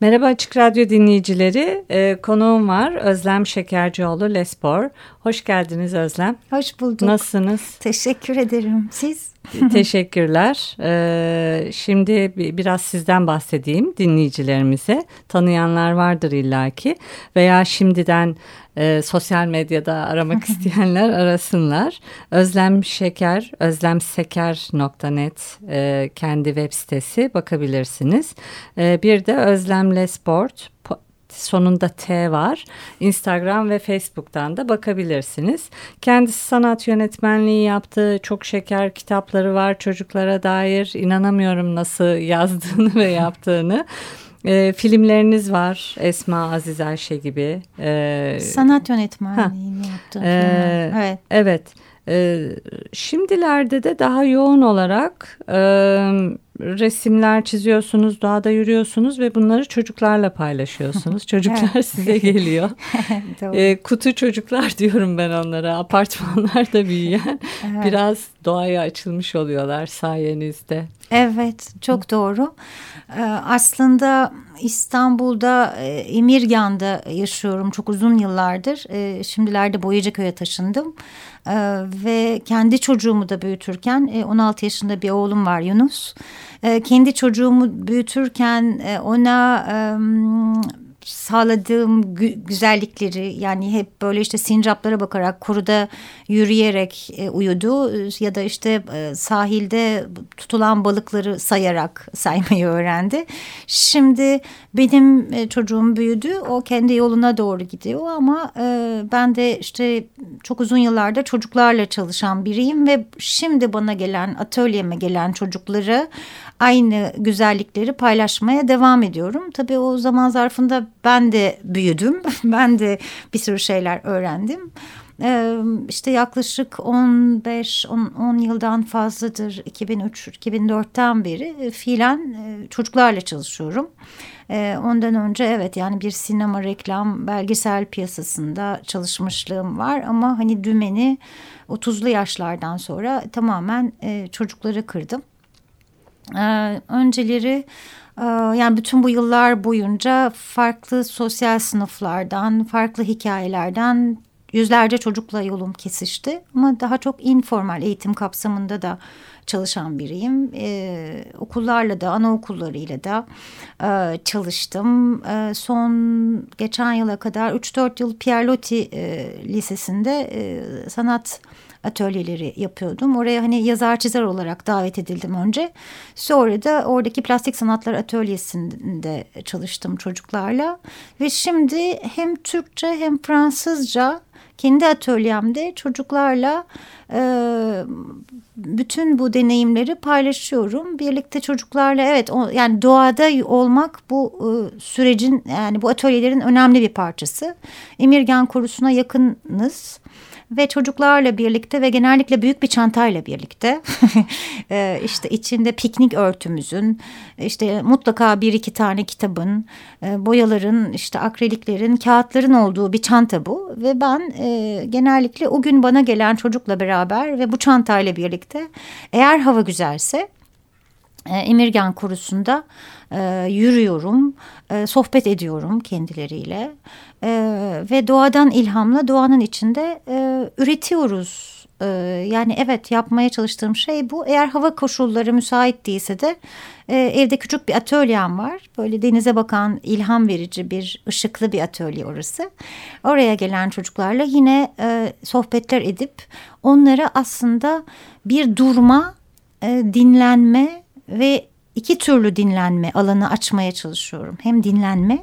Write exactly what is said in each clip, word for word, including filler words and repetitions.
Merhaba Açık Radyo dinleyicileri, ee, konuğum var Özlem Şekercioğlu Lesport. Hoş geldiniz Özlem. Hoş bulduk. Nasılsınız? Teşekkür ederim. Siz? Teşekkürler. Ee, şimdi biraz sizden bahsedeyim dinleyicilerimize. Tanıyanlar vardır illaki veya şimdiden e, sosyal medyada aramak isteyenler arasınlar. Özlem Şeker, özlem seker nokta net e, kendi web sitesi, bakabilirsiniz. E, bir de Özlem Lesport, sonunda T var. Instagram ve Facebook'tan da bakabilirsiniz. Kendisi sanat yönetmenliği yaptı. Çok şeker kitapları var çocuklara dair. İnanamıyorum nasıl yazdığını ve yaptığını. E, filmleriniz var. Esma Azize Ayşe gibi. E, sanat yönetmenliğini yaptı. E, evet. Evet. E, şimdilerde de daha yoğun olarak e, resimler çiziyorsunuz, doğada yürüyorsunuz ve bunları çocuklarla paylaşıyorsunuz. Çocuklar evet. Size geliyor. e, kutu çocuklar diyorum ben onlara. Apartmanlarda büyüyen evet. Biraz doğaya açılmış oluyorlar sayenizde. Evet, çok doğru. Ee, aslında İstanbul'da Emirgan'da yaşıyorum çok uzun yıllardır. Ee, şimdilerde Boyacıköy'e taşındım. Ee, ve kendi çocuğumu da büyütürken on altı yaşında bir oğlum var, Yunus. Ee, kendi çocuğumu büyütürken ona um, sağladığım gü- güzellikleri, yani hep böyle işte sincaplara bakarak kuruda yürüyerek e, uyudu ya da işte e, sahilde tutulan balıkları sayarak saymayı öğrendi. Şimdi benim e, çocuğum büyüdü, o kendi yoluna doğru gidiyor ama e, ben de işte çok uzun yıllarda çocuklarla çalışan biriyim ve şimdi bana gelen, atölyeme gelen çocukları aynı güzellikleri paylaşmaya devam ediyorum. Tabii o zaman zarfında ben de büyüdüm. Ben de bir sürü şeyler öğrendim. Ee, işte yaklaşık on beş on yıldan fazladır, iki bin üç iki bin dörtten beri fiilen çocuklarla çalışıyorum. Ee, ondan önce evet, yani bir sinema, reklam, belgesel piyasasında çalışmışlığım var ama hani dümeni otuzlu yaşlardan sonra tamamen e, çocukları kırdım. Ee, önceleri e, yani bütün bu yıllar boyunca farklı sosyal sınıflardan, farklı hikayelerden yüzlerce çocukla yolum kesişti. Ama daha çok informal eğitim kapsamında da çalışan biriyim. Ee, okullarla da, anaokullarıyla da e, çalıştım. E, son geçen yıla kadar üç dört yıl Pierlotti e, Lisesi'nde e, sanat atölyeleri yapıyordum. Oraya hani yazar çizer olarak davet edildim önce. Sonra da oradaki plastik sanatlar atölyesinde çalıştım çocuklarla. Ve şimdi hem Türkçe hem Fransızca kendi atölyemde çocuklarla e, bütün bu deneyimleri paylaşıyorum. Birlikte çocuklarla evet o, yani doğada olmak bu e, sürecin, yani bu atölyelerin önemli bir parçası. Emirgan korusuna yakınız. Ve çocuklarla birlikte ve genellikle büyük bir çantayla birlikte işte içinde piknik örtümüzün, işte mutlaka bir iki tane kitabın, boyaların, işte akriliklerin, kağıtların olduğu bir çanta bu. Ve ben genellikle o gün bana gelen çocukla beraber ve bu çantayla birlikte, eğer hava güzelse, Emirgan korusunda e, yürüyorum, e, sohbet ediyorum kendileriyle e, ve doğadan ilhamla doğanın içinde e, üretiyoruz. E, yani evet, yapmaya çalıştığım şey bu. Eğer hava koşulları müsait değilse de e, evde küçük bir atölyem var. Böyle denize bakan, ilham verici bir ışıklı bir atölye orası. Oraya gelen çocuklarla yine e, sohbetler edip onlara aslında bir durma, e, dinlenme ve iki türlü dinlenme alanı açmaya çalışıyorum. Hem dinlenme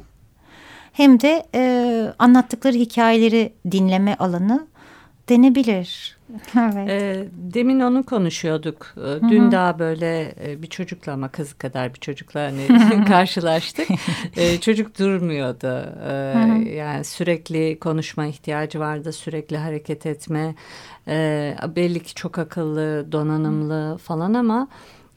hem de e, anlattıkları hikayeleri dinleme alanı denebilir. Evet. E, demin onu konuşuyorduk. Hı-hı. Dün daha böyle bir çocukla, ama kızı kadar bir çocukla hani karşılaştık. E, çocuk durmuyordu. E, yani sürekli konuşma ihtiyacı vardı, sürekli hareket etme. E, belli ki çok akıllı, donanımlı falan ama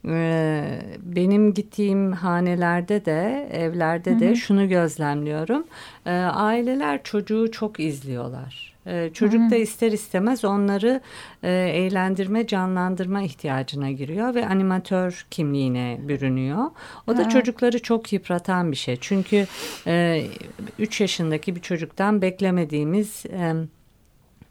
e, benim gittiğim hanelerde de, evlerde Hı-hı. de şunu gözlemliyorum. E, aileler çocuğu çok izliyorlar. Çocuk Hı-hı. da ister istemez onları e, eğlendirme, canlandırma ihtiyacına giriyor ve animatör kimliğine bürünüyor. O da Hı-hı. çocukları çok yıpratan bir şey. Çünkü üç e, yaşındaki bir çocuktan beklemediğimiz e,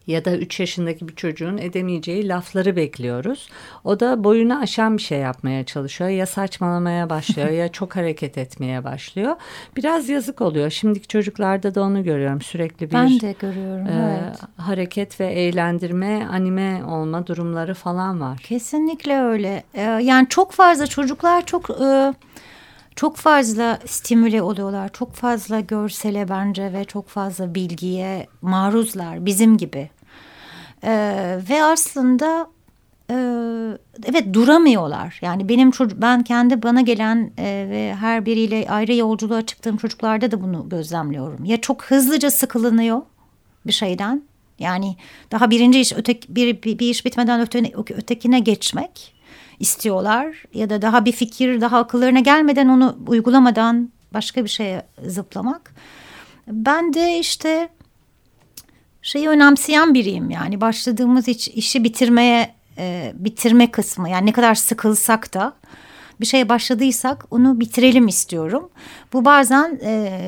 ya da üç yaşındaki bir çocuğun edemeyeceği lafları bekliyoruz. O da boyunu aşan bir şey yapmaya çalışıyor. Ya saçmalamaya başlıyor ya çok hareket etmeye başlıyor. Biraz yazık oluyor. Şimdiki çocuklarda da onu görüyorum. Sürekli bir ben de görüyorum, e, evet. hareket ve eğlendirme, anime olma durumları falan var. Kesinlikle öyle. Ee, yani çok fazla çocuklar çok... E... Çok fazla stimüle oluyorlar, çok fazla görsele bence ve çok fazla bilgiye maruzlar bizim gibi. Ee, ve aslında e, evet duramıyorlar. Yani benim çocuk, ben kendi bana gelen e, ve her biriyle ayrı yolculuğa çıktığım çocuklarda da bunu gözlemliyorum. Ya çok hızlıca sıkılınıyor bir şeyden. Yani daha birinci iş öteki, bir, bir, bir iş bitmeden ötene, ötekine geçmek istiyorlar ya da daha bir fikir daha akıllarına gelmeden onu uygulamadan başka bir şeye zıplamak. Ben de işte şeyi önemseyen biriyim, yani başladığımız işi bitirmeye e, bitirme kısmı, yani ne kadar sıkılsak da bir şeye başladıysak onu bitirelim istiyorum. Bu bazen e,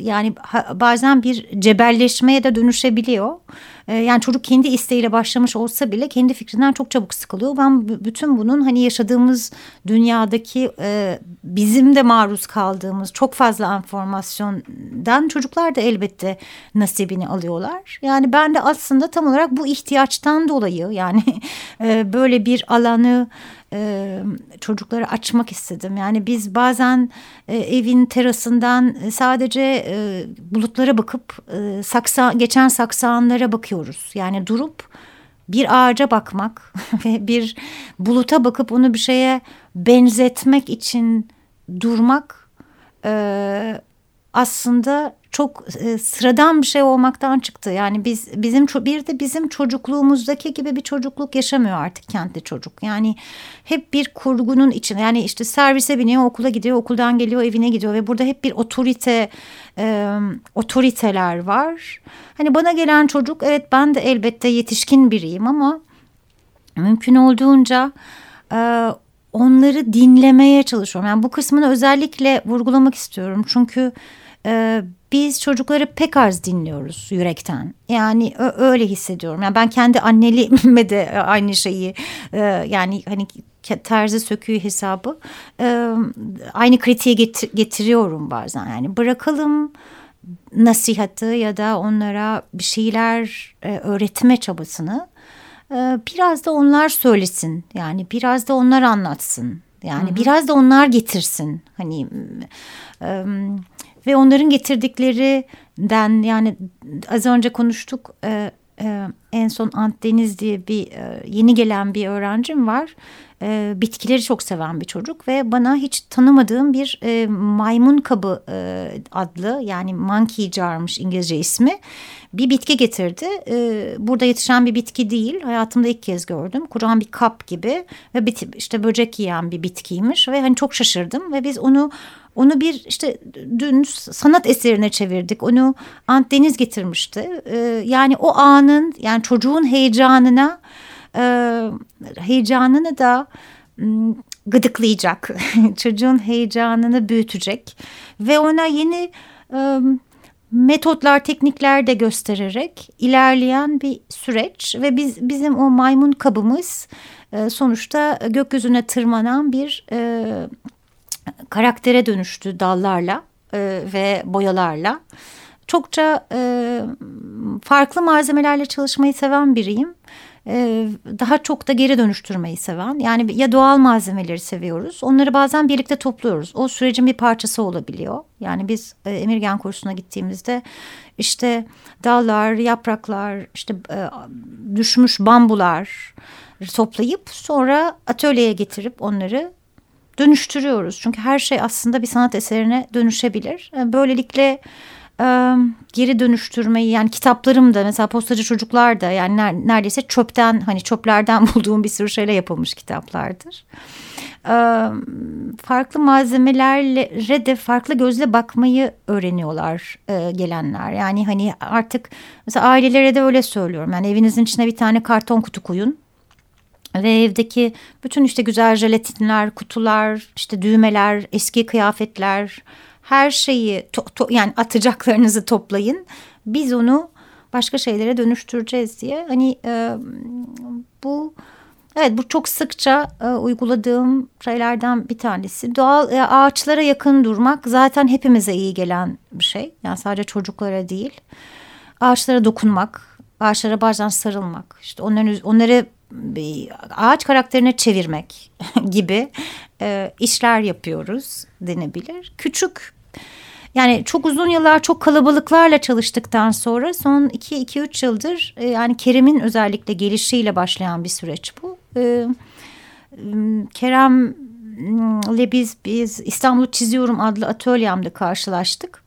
yani ha, bazen bir cebelleşmeye de dönüşebiliyor. E, yani çocuk kendi isteğiyle başlamış olsa bile kendi fikrinden çok çabuk sıkılıyor. Ben b- bütün bunun hani yaşadığımız dünyadaki e, bizim de maruz kaldığımız çok fazla enformasyondan çocuklar da elbette nasibini alıyorlar. Yani ben de aslında tam olarak bu ihtiyaçtan dolayı yani e, böyle bir alanı Ee, çocukları açmak istedim. Yani biz bazen e, evin terasından sadece e, bulutlara bakıp e, saksa, geçen saksağanlara bakıyoruz. Yani durup bir ağaca bakmak ve bir buluta bakıp onu bir şeye benzetmek için durmak e, aslında çok e, sıradan bir şey olmaktan çıktı. Yani biz bizim bir de bizim çocukluğumuzdaki gibi bir çocukluk yaşamıyor artık kentli çocuk. Yani hep bir kurgunun içinde. Yani işte servise biniyor, okula gidiyor, okuldan geliyor, evine gidiyor ve burada hep bir otorite e, otoriteler var. Hani bana gelen çocuk, evet ben de elbette yetişkin biriyim ama mümkün olduğunca e, onları dinlemeye çalışıyorum. Yani bu kısmını özellikle vurgulamak istiyorum. Çünkü e, biz çocukları pek az dinliyoruz yürekten. Yani ö- öyle hissediyorum. Yani ben kendi anneliğime de aynı şeyi e, yani hani terzi söküğü hesabı e, aynı kritiğe getir- getiriyorum bazen. Yani bırakalım nasihatı ya da onlara bir şeyler e, öğretme çabasını. Biraz da onlar söylesin, yani biraz da onlar anlatsın, yani Hı-hı. biraz da onlar getirsin hani e, ve onların getirdiklerinden, yani az önce konuştuk e, e, en son Antdeniz diye bir e, yeni gelen bir öğrencim var, e, bitkileri çok seven bir çocuk ve bana hiç tanımadığım bir e, maymun kabı e, adlı, yani monkey jarmış İngilizce ismi, bir bitki getirdi. Ee, burada yetişen bir bitki değil. Hayatımda ilk kez gördüm. Kuran bir kap gibi ve bit, işte böcek yiyen bir bitkiymiş ve hani çok şaşırdım ve biz onu onu bir işte dün sanat eserine çevirdik. Onu Antdeniz getirmişti. Ee, yani o anın, yani çocuğun heyecanına e, heyecanını da m- gıdıklayacak. Çocuğun heyecanını büyütecek ve ona yeni e, metotlar, teknikler de göstererek ilerleyen bir süreç ve biz bizim o maymun kabımız sonuçta gökyüzüne tırmanan bir e, karaktere dönüştü dallarla e, ve boyalarla çokça e, farklı malzemelerle çalışmayı seven biriyim. E, daha çok da geri dönüştürmeyi seven. Yani ya doğal malzemeleri seviyoruz. Onları bazen birlikte topluyoruz. O sürecin bir parçası olabiliyor. Yani biz e, Emirgan kursuna gittiğimizde işte dallar, yapraklar, işte e, düşmüş bambular toplayıp sonra atölyeye getirip onları dönüştürüyoruz. Çünkü her şey aslında bir sanat eserine dönüşebilir. Böylelikle e, geri dönüştürmeyi, yani kitaplarım da mesela Postacı Çocuklar da yani neredeyse çöpten, hani çöplerden bulduğum bir sürü şeyle yapılmış kitaplardır. E, farklı malzemelerle de farklı gözle bakmayı öğreniyorlar e, gelenler. Yani hani artık mesela ailelere de öyle söylüyorum. Yani evinizin içine bir tane karton kutu koyun. Ve evdeki bütün işte güzel jelatinler, kutular, işte düğmeler, eski kıyafetler, her şeyi to- to- yani atacaklarınızı toplayın. Biz onu başka şeylere dönüştüreceğiz diye. Hani e, bu evet bu çok sıkça e, uyguladığım şeylerden bir tanesi. Doğal e, ağaçlara yakın durmak zaten hepimize iyi gelen bir şey. Yani sadece çocuklara değil. Ağaçlara dokunmak, ağaçlara bazen sarılmak, işte onları onları bir ağaç karakterine çevirmek gibi e, işler yapıyoruz denebilir. Küçük, yani çok uzun yıllar çok kalabalıklarla çalıştıktan sonra son iki iki üç yıldır e, yani Kerem'in özellikle gelişiyle başlayan bir süreç bu. E, e, Kerem'le biz biz İstanbul'u Çiziyorum adlı atölyemde karşılaştık.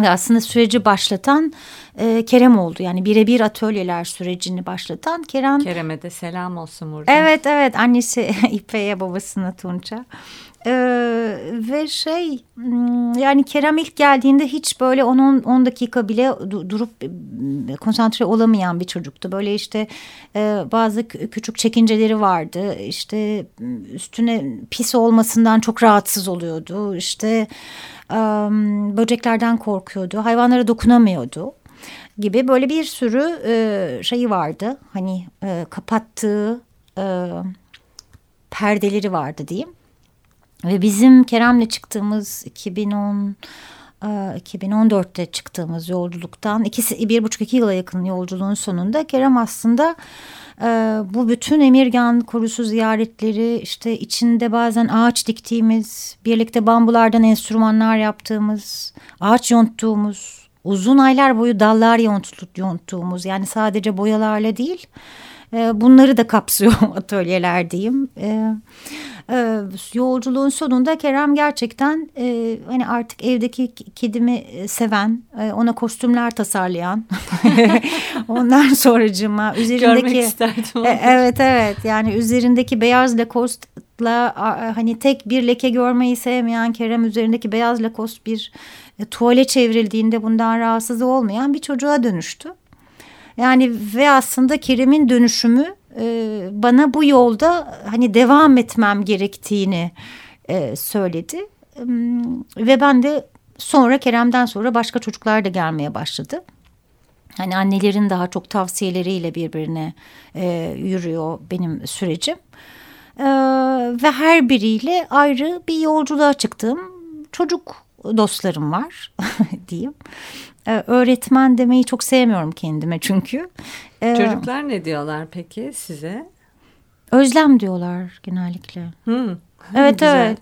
Ve aslında süreci başlatan e, Kerem oldu. Yani birebir atölyeler sürecini başlatan Kerem. Kerem'e de selam olsun burada. Evet evet, annesi İpek'e, babasına Tunç'a. E, ve şey yani Kerem ilk geldiğinde hiç böyle on on dakika bile du- durup konsantre olamayan bir çocuktu. Böyle işte e, bazı küçük çekinceleri vardı. İşte üstüne pis olmasından çok rahatsız oluyordu. İşte... böceklerden korkuyordu, hayvanlara dokunamıyordu gibi böyle bir sürü şeyi vardı. Hani kapattığı perdeleri vardı diyeyim. Ve bizim Kerem'le çıktığımız iki bin on iki bin on dörtte çıktığımız yolculuktan ikisi bir buçuk iki yıla yakın yolculuğun sonunda Kerem aslında e, bu bütün Emirgan korusu ziyaretleri, işte içinde bazen ağaç diktiğimiz, birlikte bambulardan enstrümanlar yaptığımız, ağaç yonttuğumuz, uzun aylar boyu dallar yonttuğumuz, yani sadece boyalarla değil e, bunları da kapsıyor atölyeler diyeyim. E, Ee, yolculuğun sonunda Kerem gerçekten e, hani artık evdeki kedimi seven, e, ona kostümler tasarlayan, ondan sonracığıma üzerindeki görmek isterdim. E, evet evet yani üzerindeki beyaz Lacoste'la a, hani tek bir leke görmeyi sevmeyen Kerem, üzerindeki beyaz Lacoste bir e, tuvale çevrildiğinde bundan rahatsız olmayan bir çocuğa dönüştü. Yani ve aslında Kerem'in dönüşümü bana bu yolda hani devam etmem gerektiğini söyledi. Ve ben de sonra Kerem'den sonra başka çocuklar da gelmeye başladı. Hani annelerin daha çok tavsiyeleriyle birbirine yürüyor benim sürecim. Ve her biriyle ayrı bir yolculuğa çıktığım çocuk dostlarım var diyeyim. Ee, öğretmen demeyi çok sevmiyorum kendime çünkü. Ee, Çocuklar ne diyorlar peki size? Özlem diyorlar genellikle. Hmm, evet, güzel. evet.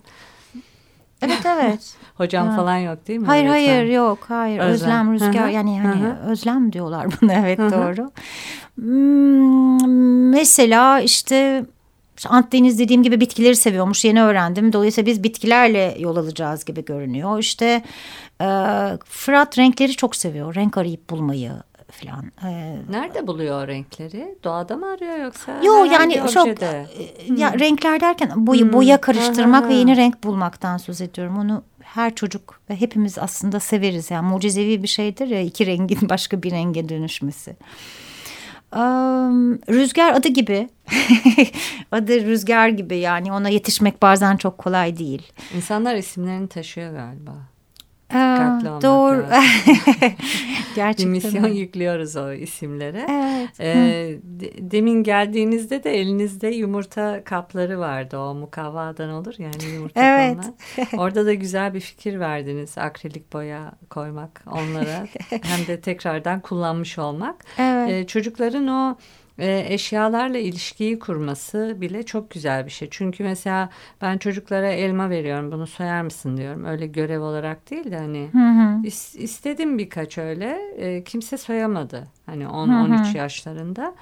Evet evet. Hocam ha. falan yok değil mi? Hayır öğretmen? hayır yok hayır. Özlem, Özlem Rüzgar Hı-hı. yani hani Hı-hı. Özlem diyorlar buna, evet Hı-hı. doğru. Hmm, mesela işte... Antdeniz dediğim gibi bitkileri seviyormuş, yeni öğrendim. Dolayısıyla biz bitkilerle yol alacağız gibi görünüyor. İşte e, Fırat renkleri çok seviyor. Renk arayıp bulmayı falan. E, Nerede buluyor renkleri? Doğada mı arıyor yoksa? Yok yani çok e, ya, hmm. renkler derken boya, hmm. boya karıştırmak Aha. ve yeni renk bulmaktan söz ediyorum. Onu her çocuk ve hepimiz aslında severiz. Yani mucizevi bir şeydir ya, iki rengin başka bir renge dönüşmesi. Um, rüzgar adı gibi adı rüzgar gibi yani ona yetişmek bazen çok kolay değil. İnsanlar isimlerini taşıyor galiba. Aa, doğru. Gerçekten. Bir misyon yüklüyoruz o isimlere. Evet. Ee, demin geldiğinizde de elinizde yumurta kapları vardı. O mukavvadan olur yani yumurta evet. Kanlar. Orada da güzel bir fikir verdiniz. Akrilik boya koymak onlara. Hem de tekrardan kullanmış olmak. Evet. Ee, çocukların o eşyalarla ilişkiyi kurması bile çok güzel bir şey. Çünkü mesela ben çocuklara elma veriyorum, bunu soyar mısın diyorum. Öyle görev olarak değil de hani hı hı. Is, istedim birkaç öyle. E, kimse soyamadı. Hani on on üç yaşlarında.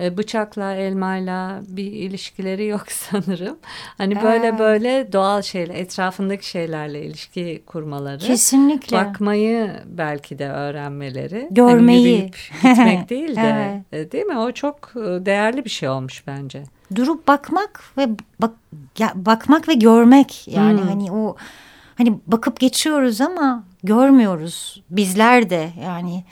E, bıçakla, elmayla bir ilişkileri yok sanırım. Hani böyle evet. böyle doğal şeyler, etrafındaki şeylerle ilişki kurmaları. Kesinlikle. Bakmayı belki de öğrenmeleri. Görmeyi. Hani gitmek değil de. Evet. Değil mi? O çok değerli bir şey olmuş bence. Durup bakmak ve bak, ya, bakmak ve görmek yani hmm. hani o hani bakıp geçiyoruz ama görmüyoruz bizler de yani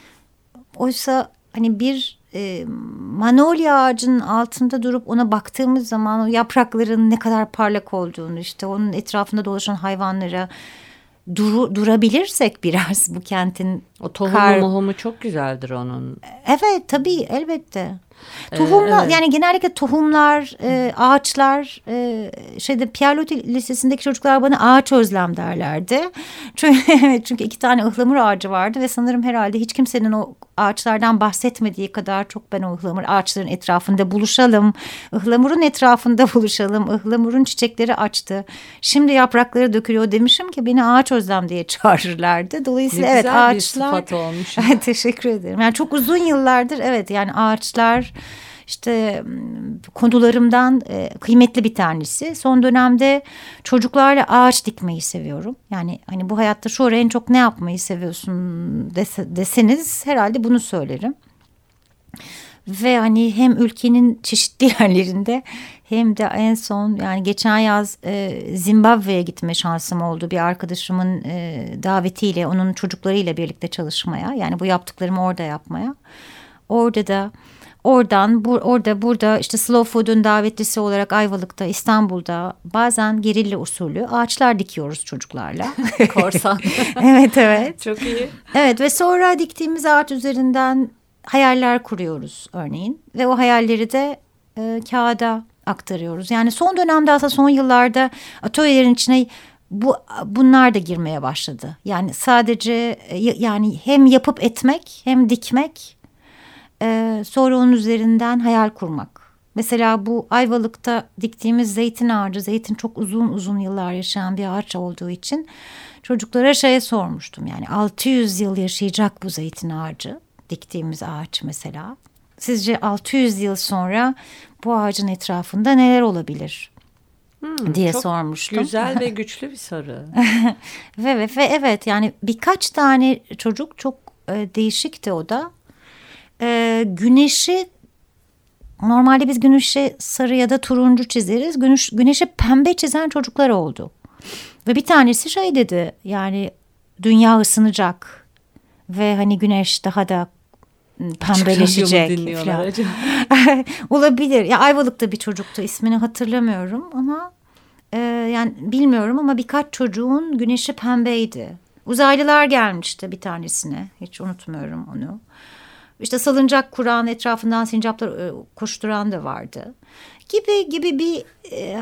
oysa hani bir e, manolya ağacının altında durup ona baktığımız zaman o yaprakların ne kadar parlak olduğunu işte onun etrafında dolaşan hayvanlara Duru, durabilirsek biraz bu kentin o tohumu kar... mohumu çok güzeldir onun. Evet tabii elbette. Tohumla, ee, evet. Yani genellikle tohumlar, e, ağaçlar, e, şeyde Pierlotti Lisesi'ndeki çocuklar bana ağaç özlem derlerdi. Çünkü, çünkü iki tane ıhlamur ağacı vardı ve sanırım herhalde hiç kimsenin o ağaçlardan bahsetmediği kadar çok ben o ıhlamur ağaçların etrafında buluşalım. Ihlamurun etrafında buluşalım. Ihlamurun çiçekleri açtı. Şimdi yaprakları dökülüyor demişim ki beni ağaç özlem diye çağırırlardı. Dolayısıyla evet ağaçlar. Sıfat olmuş. Teşekkür ederim. Yani çok uzun yıllardır evet yani ağaçlar işte konularımdan kıymetli bir tanesi. Son dönemde çocuklarla ağaç dikmeyi seviyorum. Yani hani bu hayatta şu ara en çok ne yapmayı seviyorsun deseniz herhalde bunu söylerim. Ve hani hem ülkenin çeşitli yerlerinde hem de en son yani geçen yaz e, Zimbabwe'ye gitme şansım oldu. Bir arkadaşımın e, davetiyle onun çocuklarıyla birlikte çalışmaya yani bu yaptıklarımı orada yapmaya. Orada da oradan bu, orada burada işte Slow Food'un davetlisi olarak Ayvalık'ta İstanbul'da bazen gerilla usulü ağaçlar dikiyoruz çocuklarla. Korsan. Evet evet. Çok iyi. Evet ve sonra diktiğimiz ağaç üzerinden hayaller kuruyoruz örneğin ve o hayalleri de e, kağıda aktarıyoruz. Yani son dönemde aslında son yıllarda atölyelerin içine bu bunlar da girmeye başladı. Yani sadece e, yani hem yapıp etmek hem dikmek e, sonra onun üzerinden hayal kurmak. Mesela bu Ayvalık'ta diktiğimiz zeytin ağacı, zeytin çok uzun uzun yıllar yaşayan bir ağaç olduğu için çocuklara şeye sormuştum yani altı yüz yıl yaşayacak bu zeytin ağacı. Diktiğimiz ağaç mesela. Sizce altı yüz yıl sonra bu ağacın etrafında neler olabilir hmm, diye çok sormuştum. Güzel ve güçlü bir soru. ve, ve, ve evet yani birkaç tane çocuk çok e, değişikti o da. E, güneşi normalde biz güneşi sarı ya da turuncu çizeriz. Güneş, güneşi pembe çizen çocuklar oldu. Ve bir tanesi şey dedi yani dünya ısınacak. Ve hani güneş daha da pembeleşecek falan. Olabilir. Ya Ayvalık'ta bir çocuktu ismini hatırlamıyorum ama e, yani bilmiyorum ama birkaç çocuğun güneşi pembeydi. Uzaylılar gelmişti bir tanesine. Hiç unutmuyorum onu. İşte salıncak kuran etrafından sincaplar koşturan da vardı. Gibi gibi bir e,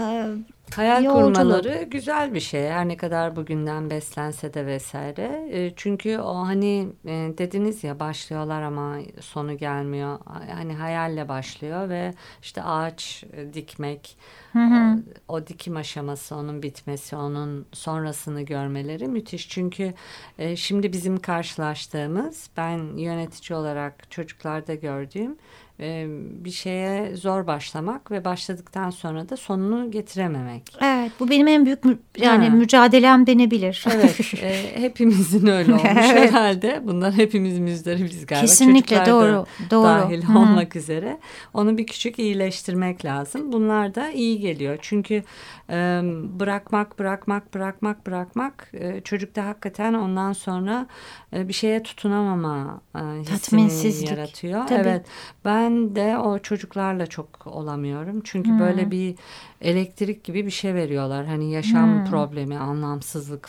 hayal yolculuk. Kurmaları güzel bir şey. Her ne kadar bugünden beslense de vesaire. E, çünkü o hani e, dediniz ya başlıyorlar ama sonu gelmiyor. Hani hayalle başlıyor ve işte ağaç e, dikmek, hı hı. O, o dikim aşaması, onun bitmesi, onun sonrasını görmeleri müthiş. Çünkü e, şimdi bizim karşılaştığımız, ben yönetici olarak çocuklarda gördüğüm bir şeye zor başlamak ve başladıktan sonra da sonunu getirememek. Evet, bu benim en büyük mü- yani ha. mücadelem denebilir. Evet, e, hepimizin öyle olmuş evet. herhalde. Bunlar hepimiz müzdaribiz galiba. Kesinlikle çocuklar doğru, da doğru. dahil Hı. olmak üzere. Onu bir küçük iyileştirmek lazım. Bunlar da iyi geliyor. Çünkü e, bırakmak, bırakmak, bırakmak, bırakmak e, çocukta hakikaten ondan sonra e, bir şeye tutunamama e, hissini yaratıyor. Tabii. Evet. Ben de o çocuklarla çok olamıyorum. Çünkü hmm. böyle bir elektrik gibi bir şey veriyor. gösteriyorlar. Hani yaşam hmm. problemi, anlamsızlık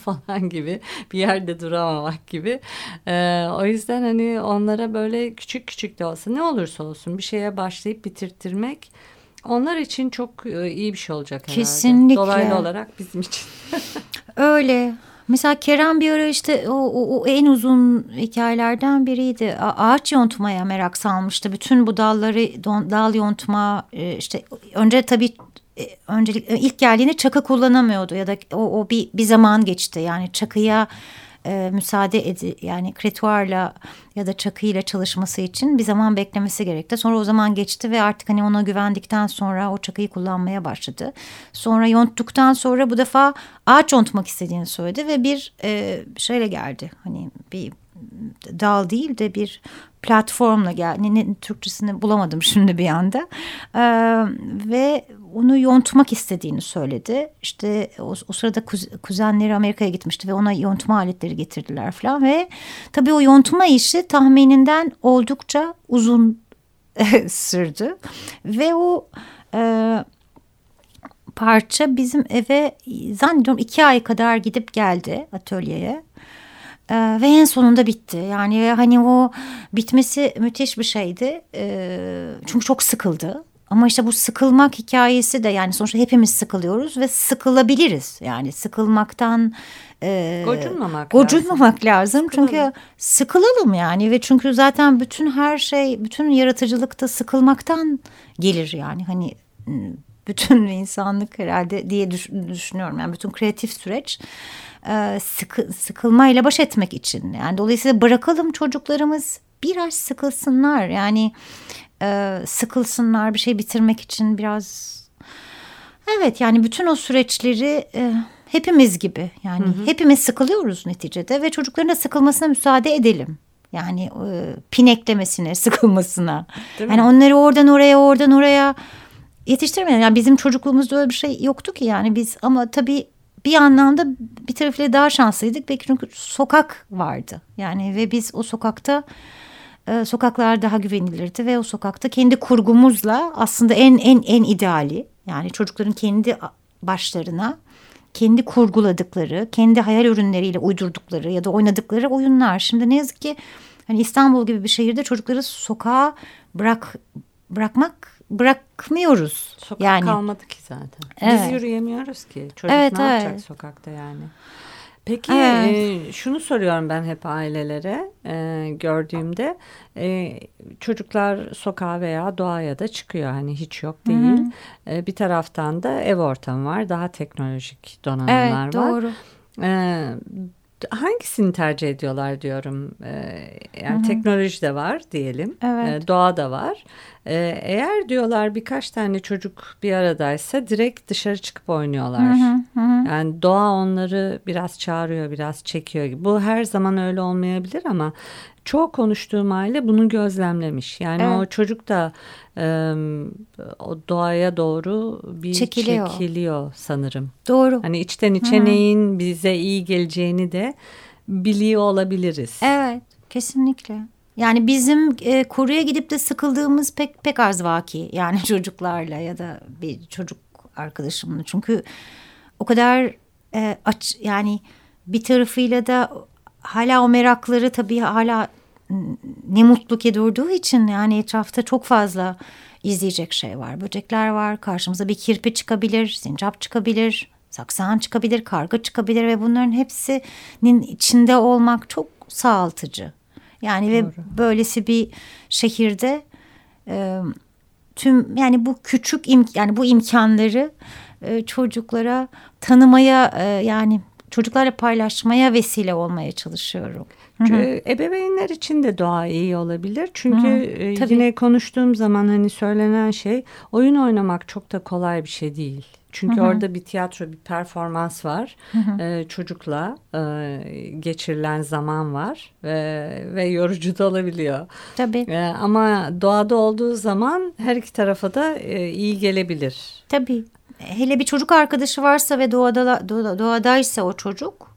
falan gibi, bir yerde duramamak gibi. Ee, o yüzden hani onlara böyle küçük küçük de olsa, ne olursa olsun bir şeye başlayıp bitirttirmek onlar için çok iyi bir şey olacak herhalde. Kesinlikle. Dolaylı olarak bizim için. Öyle. Mesela Kerem bir ara işte o, o, o en uzun hikayelerden biriydi. A- ağaç yontmaya merak salmıştı. Bütün bu dalları, don, dal yontma e, işte önce tabii e, öncelik e, ilk geldiğinde çakı kullanamıyordu ya da o, o bir bir zaman geçti. Yani çakıya e, müsaade edi, yani kretuarla ya da çakıyla çalışması için bir zaman beklemesi gerekti. Sonra o zaman geçti ve artık hani ona güvendikten sonra o çakıyı kullanmaya başladı. Sonra yonttuktan sonra bu defa ağaç yontmak istediğini söyledi ve bir e, şöyle geldi. Hani bir dal değil de bir platformla geldi. Ne, Türkçesini bulamadım şimdi bir anda. E, ve onu yontmak istediğini söyledi. İşte o, o sırada kuz, kuzenleri Amerika'ya gitmişti ve ona yontma aletleri getirdiler falan ve tabii o yontma işi tahmininden oldukça uzun sürdü ve o e, parça bizim eve zannediyorum iki ay kadar gidip geldi atölyeye e, ve en sonunda bitti. Yani hani o bitmesi müthiş bir şeydi e, çünkü çok sıkıldı. Ama işte bu sıkılmak hikayesi de, yani sonuçta hepimiz sıkılıyoruz ve sıkılabiliriz. Yani sıkılmaktan e, gocunmamak, gocunmamak lazım. lazım. Çünkü sıkılalım yani ve çünkü zaten bütün her şey, bütün yaratıcılıkta sıkılmaktan gelir yani. Hani bütün insanlık herhalde diye düşünüyorum. Yani bütün kreatif süreç e, sıkı, sıkılmayla baş etmek için. Yani dolayısıyla bırakalım çocuklarımız biraz sıkılsınlar yani. Ee, sıkılsınlar bir şey bitirmek için biraz, evet yani bütün o süreçleri e, hepimiz gibi yani hı hı. hepimiz sıkılıyoruz neticede ve çocukların da sıkılmasına müsaade edelim yani e, pineklemesine, sıkılmasına yani onları oradan oraya oradan oraya yetiştirmeyelim. Yani bizim çocukluğumuzda öyle bir şey yoktu ki yani biz, ama tabii bir anlamda bir tarafıyla daha şanslıydık belki çünkü sokak vardı yani ve biz o sokakta, sokaklar daha güvenilirdi ve o sokakta kendi kurgumuzla aslında en en en ideali, yani çocukların kendi başlarına kendi kurguladıkları, kendi hayal ürünleriyle uydurdukları ya da oynadıkları oyunlar. Şimdi ne yazık ki hani İstanbul gibi bir şehirde çocukları sokağa bırak bırakmak bırakmıyoruz. Sokak yani kalmadı ki zaten. Evet. Biz yürüyemiyoruz ki. Çocuk evet, ne evet. yapacak sokakta yani? Peki evet. e, şunu soruyorum ben hep ailelere e, gördüğümde e, çocuklar sokağa veya doğaya da çıkıyor, hani hiç yok değil. E, bir taraftan da ev ortamı var, daha teknolojik donanımlar evet, var. Doğru. E, hangisini tercih ediyorlar diyorum. E, yani hı hı. teknoloji de var diyelim, evet. e, doğa da var. E, eğer diyorlar birkaç tane çocuk bir aradaysa direkt dışarı çıkıp oynuyorlar. Hı hı hı. Yani doğa onları biraz çağırıyor, biraz çekiyor. Bu her zaman öyle olmayabilir ama çoğu konuştuğum aile bunu gözlemlemiş. Yani evet. o çocuk da e, o doğaya doğru bir çekiliyor, çekiliyor sanırım. Doğru. Hani içten içe neyin bize iyi geleceğini de biliyor olabiliriz. Evet, kesinlikle. Yani bizim e, koruya gidip de sıkıldığımız pek pek az vaki. Yani çocuklarla ya da bir çocuk arkadaşımla. Çünkü o kadar e, aç, yani bir tarafıyla da hala o merakları tabii hala ne mutlu ki durduğu için yani etrafta çok fazla izleyecek şey var. Böcekler var, karşımıza bir kirpi çıkabilir, sincap çıkabilir, saksan çıkabilir, karga çıkabilir ve bunların hepsinin içinde olmak çok sağaltıcı. Yani doğru. Ve böylesi bir şehirde e, tüm yani bu küçük imk- yani bu imkanları e, çocuklara tanımaya e, yani çocuklarla paylaşmaya vesile olmaya çalışıyorum. Hı-hı. Ebeveynler için de doğa iyi olabilir. Çünkü Hı-hı. yine konuştuğum zaman hani söylenen şey, oyun oynamak çok da kolay bir şey değil. Çünkü Hı-hı. orada bir tiyatro, bir performans var. Ee, çocukla e, geçirilen zaman var e, ve yorucu da olabiliyor. Tabii. E, ama doğada olduğu zaman her iki tarafa da e, iyi gelebilir. Tabii. Hele bir çocuk arkadaşı varsa ve doğada doğada doğadaysa o çocuk,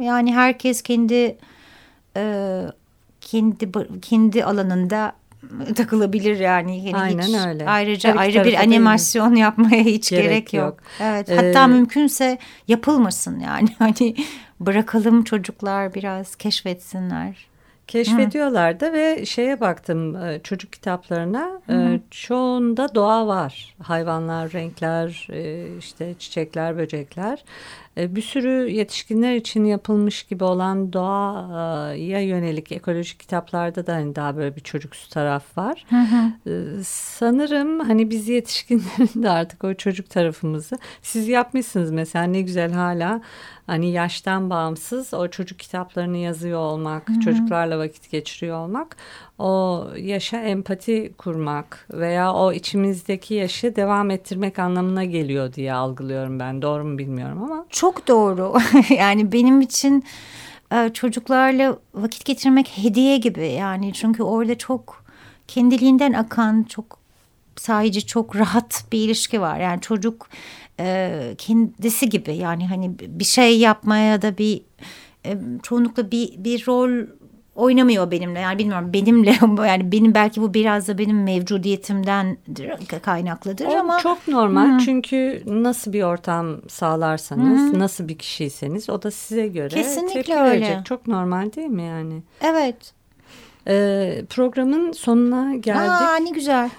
yani herkes kendi e, kendi kendi alanında takılabilir yani. yani Aynen hiç öyle. Ayrıca tabii ayrı bir animasyon mi? yapmaya hiç gerek, gerek yok. yok. Evet. Ee, hatta mümkünse yapılmasın yani. Hani bırakalım çocuklar biraz keşfetsinler. Keşfediyorlardı Hı. ve şeye baktım çocuk kitaplarına. Hı. Çoğunda doğa var. Hayvanlar, renkler, işte çiçekler, böcekler. Bir sürü yetişkinler için yapılmış gibi olan doğaya yönelik ekolojik kitaplarda da hani daha böyle bir çocuksu taraf var. Hı hı. Sanırım hani biz yetişkinlerin de artık o çocuk tarafımızı siz yapmışsınız mesela, ne güzel, hala hani yaştan bağımsız o çocuk kitaplarını yazıyor olmak, hı hı. çocuklarla vakit geçiriyor olmak, o yaşa empati kurmak veya o içimizdeki yaşı devam ettirmek anlamına geliyor diye algılıyorum ben. Doğru mu bilmiyorum ama. Çok doğru. Yani benim için çocuklarla vakit geçirmek hediye gibi. Yani çünkü orada çok kendiliğinden akan, çok sahici, çok rahat bir ilişki var. Yani çocuk kendisi gibi. Yani hani bir şey yapmaya da bir çoğunlukla bir bir rol oynamıyor benimle, yani bilmiyorum benimle, yani benim belki bu biraz da benim mevcudiyetimden kaynaklıdır o ama çok normal. Hı. Çünkü nasıl bir ortam sağlarsanız, Hı. nasıl bir kişiyseniz o da size göre kesinlikle tepki öyle. verecek. Çok normal değil mi yani? Evet. Ee, programın sonuna geldik. Aa, ne güzel.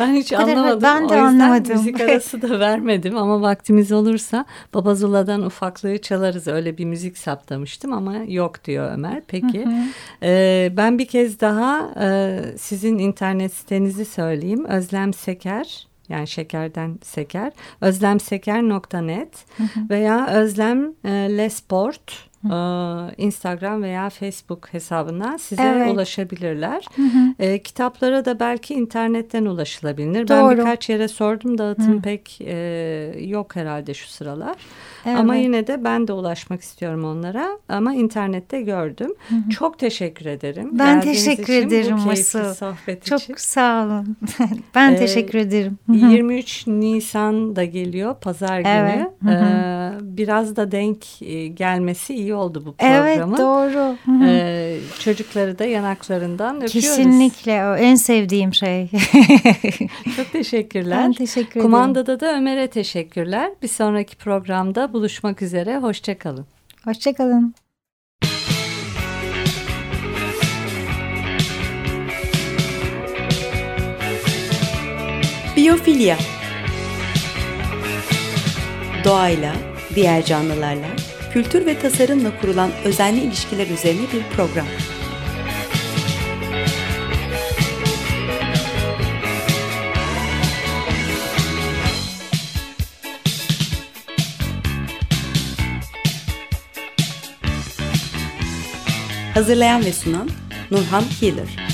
Ben hiç anlamadım. Ben de o anlamadım. Müzik arası da vermedim ama vaktimiz olursa Babazula'dan Ufaklığı çalarız. Öyle bir müzik saptamıştım ama yok diyor Ömer. Peki. Hı hı. Ee, ben bir kez daha e, sizin internet sitenizi söyleyeyim. Özlem Şeker, yani şekerden Şeker. özlem şeker nokta net veya Özlem e, Lesport Instagram veya Facebook hesabına size evet. ulaşabilirler. Hı hı. E, kitaplara da belki internetten ulaşılabilir. Doğru. Ben birkaç yere sordum, dağıtım hı. pek e, yok herhalde şu sıralar. Evet. Ama yine de ben de ulaşmak istiyorum onlara. Ama internette gördüm. Hı hı. Çok teşekkür ederim. Ben Geldiğiniz teşekkür için, ederim Masu. Çok için. sağ olun. ben e, teşekkür ederim. yirmi üç Nisan da geliyor Pazar evet. günü. Hı hı. E, biraz da denk gelmesi iyi oldu bu programın. Evet, doğru. Ee, çocukları da yanaklarından öpüyoruz. Kesinlikle, o en sevdiğim şey. Çok teşekkürler. Ben teşekkür ederim. Kumandada da Ömer'e teşekkürler. Bir sonraki programda buluşmak üzere. Hoşça kalın. Hoşça kalın. Biyofilya. Doğayla, diğer canlılarla, kültür ve tasarımla kurulan özenli ilişkiler üzerine bir program. Hazırlayan ve sunan Nurhan Kılıç.